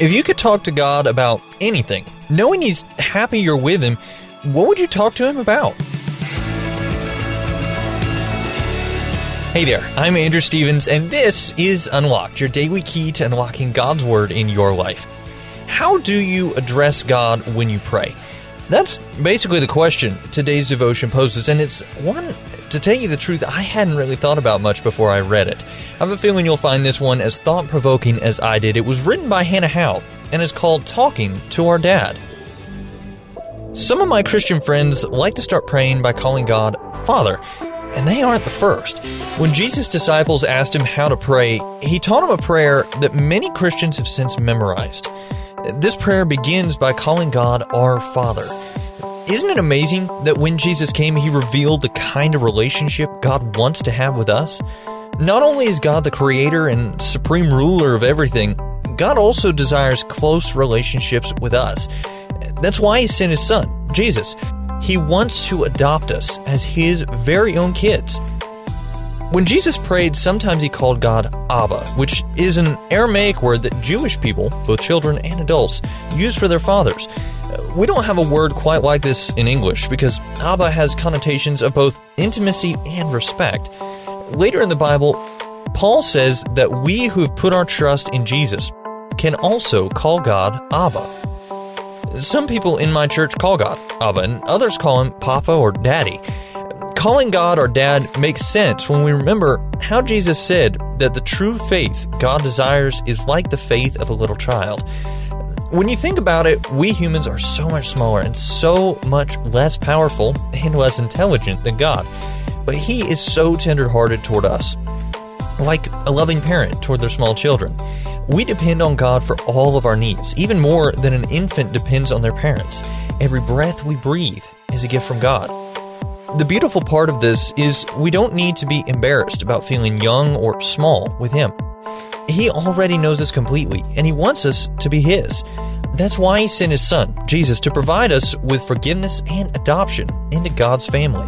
If you could talk to God about anything, knowing He's happy you're with Him, what would you talk to Him about? Hey there, I'm Andrew Stevens, and this is Unlocked, your daily key to unlocking God's Word in your life. How do you address God when you pray? That's basically the question today's devotion poses, and it's one, to tell you the truth, I hadn't really thought about much before I read it. I have a feeling you'll find this one as thought-provoking as I did. It was written by Hannah Howe, and it's called Talking to Our Dad. Some of my Christian friends like to start praying by calling God Father, and they aren't the first. When Jesus' disciples asked Him how to pray, He taught them a prayer that many Christians have since memorized. This prayer begins by calling God our Father. Isn't it amazing that when Jesus came, He revealed the kind of relationship God wants to have with us? Not only is God the creator and supreme ruler of everything, God also desires close relationships with us. That's why He sent His Son, Jesus. He wants to adopt us as His very own kids. When Jesus prayed, sometimes He called God Abba, which is an Aramaic word that Jewish people, both children and adults, use for their fathers. We don't have a word quite like this in English because Abba has connotations of both intimacy and respect. Later in the Bible, Paul says that we who have put our trust in Jesus can also call God Abba. Some people in my church call God Abba, and others call Him Papa or Daddy. Calling God our Dad makes sense when we remember how Jesus said that the true faith God desires is like the faith of a little child. When you think about it, we humans are so much smaller and so much less powerful and less intelligent than God. But He is so tender-hearted toward us, like a loving parent toward their small children. We depend on God for all of our needs, even more than an infant depends on their parents. Every breath we breathe is a gift from God. The beautiful part of this is we don't need to be embarrassed about feeling young or small with Him. He already knows us completely, and He wants us to be His. That's why He sent His Son, Jesus, to provide us with forgiveness and adoption into God's family.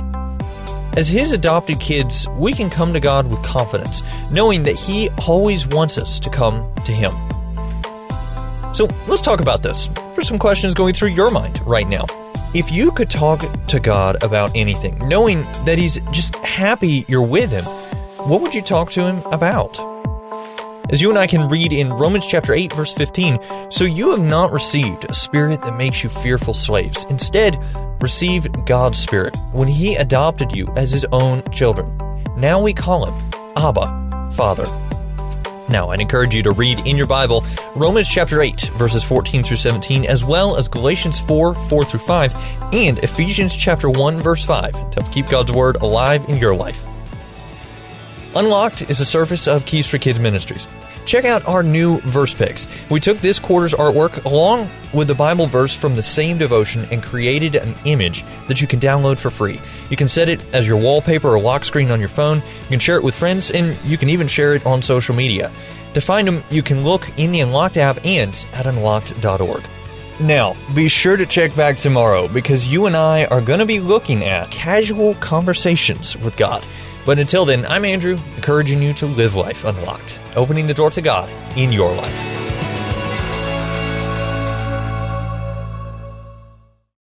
As His adopted kids, we can come to God with confidence, knowing that He always wants us to come to Him. So let's talk about this. There's some questions going through your mind right now. If you could talk to God about anything, knowing that He's just happy you're with Him, what would you talk to Him about? As you and I can read in Romans chapter 8, verse 15, "So you have not received a spirit that makes you fearful slaves. Instead, receive God's Spirit when He adopted you as His own children. Now we call Him Abba, Father." Now, I'd encourage you to read in your Bible Romans chapter 8, verses 14 through 17, as well as Galatians 4, 4 through 5, and Ephesians chapter 1, verse 5, to help keep God's Word alive in your life. Unlocked is a service of Keys for Kids Ministries. Check out our new verse picks. We took this quarter's artwork along with the Bible verse from the same devotion and created an image that you can download for free. You can set it as your wallpaper or lock screen on your phone. You can share it with friends, and you can even share it on social media. To find them, you can look in the Unlocked app and at unlocked.org. Now, be sure to check back tomorrow because you and I are going to be looking at casual conversations with God. But until then, I'm Andrew, encouraging you to live life unlocked, opening the door to God in your life.